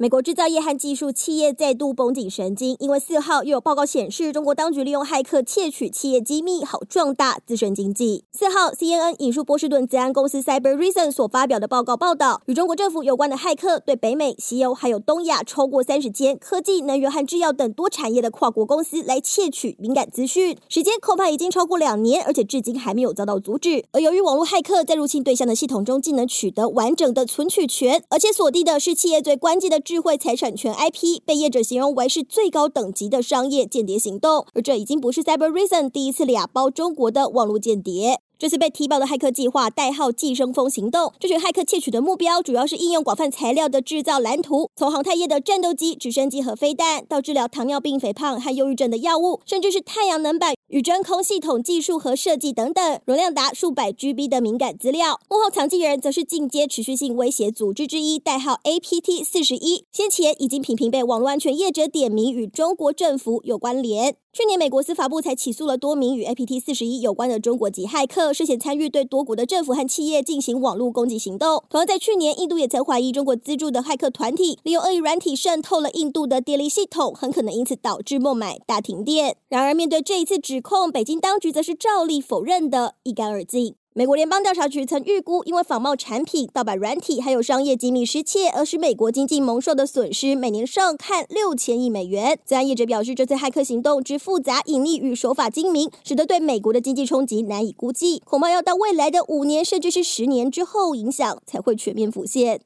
美国制造业和技术企业再度绷紧神经，因为4号又有报告显示，中国当局利用骇客窃取企业机密，好壮大自身经济。4号 CNN 引述波士顿治安公司 Cyber Reason 所发表的报告报道，与中国政府有关的骇客对北美、西欧还有东亚超过30间科技、能源和制药等多产业的跨国公司来窃取敏感资讯，时间恐怕已经超过2年，而且至今还没有遭到阻止。而由于网络骇客在入侵对象的系统中既能取得完整的存取权，而且锁定的是企业最关键的智慧财产权 IP， 被业者形容为是最高等级的商业间谍行动，而这已经不是 Cyber Reason 第一次俩包中国的网络间谍。这次被踢爆的骇客计划代号寄生蜂行动，这群骇客窃取的目标主要是应用广泛材料的制造蓝图，从航太业的战斗机、直升机和飞弹，到治疗糖尿病、肥胖和忧郁症的药物，甚至是太阳能板、与真空系统技术和设计等等，容量达数百 GB 的敏感资料。幕后藏镜人则是进阶持续性威胁组织之一，代号 APT41， 先前已经频频被网络安全业者点名与中国政府有关联。去年美国司法部才起诉了多名与 APT41 有关的中国籍骇客，涉嫌参与对多国的政府和企业进行网络攻击行动。同样在去年，印度也曾怀疑中国资助的骇客团体利用恶意软体渗透了印度的电力系统，很可能因此导致孟买大停电。然而面对这一次指控，北京当局则是照例否认的一干二净。美国联邦调查局曾预估，因为仿冒产品、盗版软体还有商业机密失窃，而使美国经济蒙受的损失每年上看6000亿美元。虽然业者表示，这次骇客行动之复杂、隐匿与手法精明，使得对美国的经济冲击难以估计，恐怕要到未来的5年甚至是10年之后，影响才会全面浮现。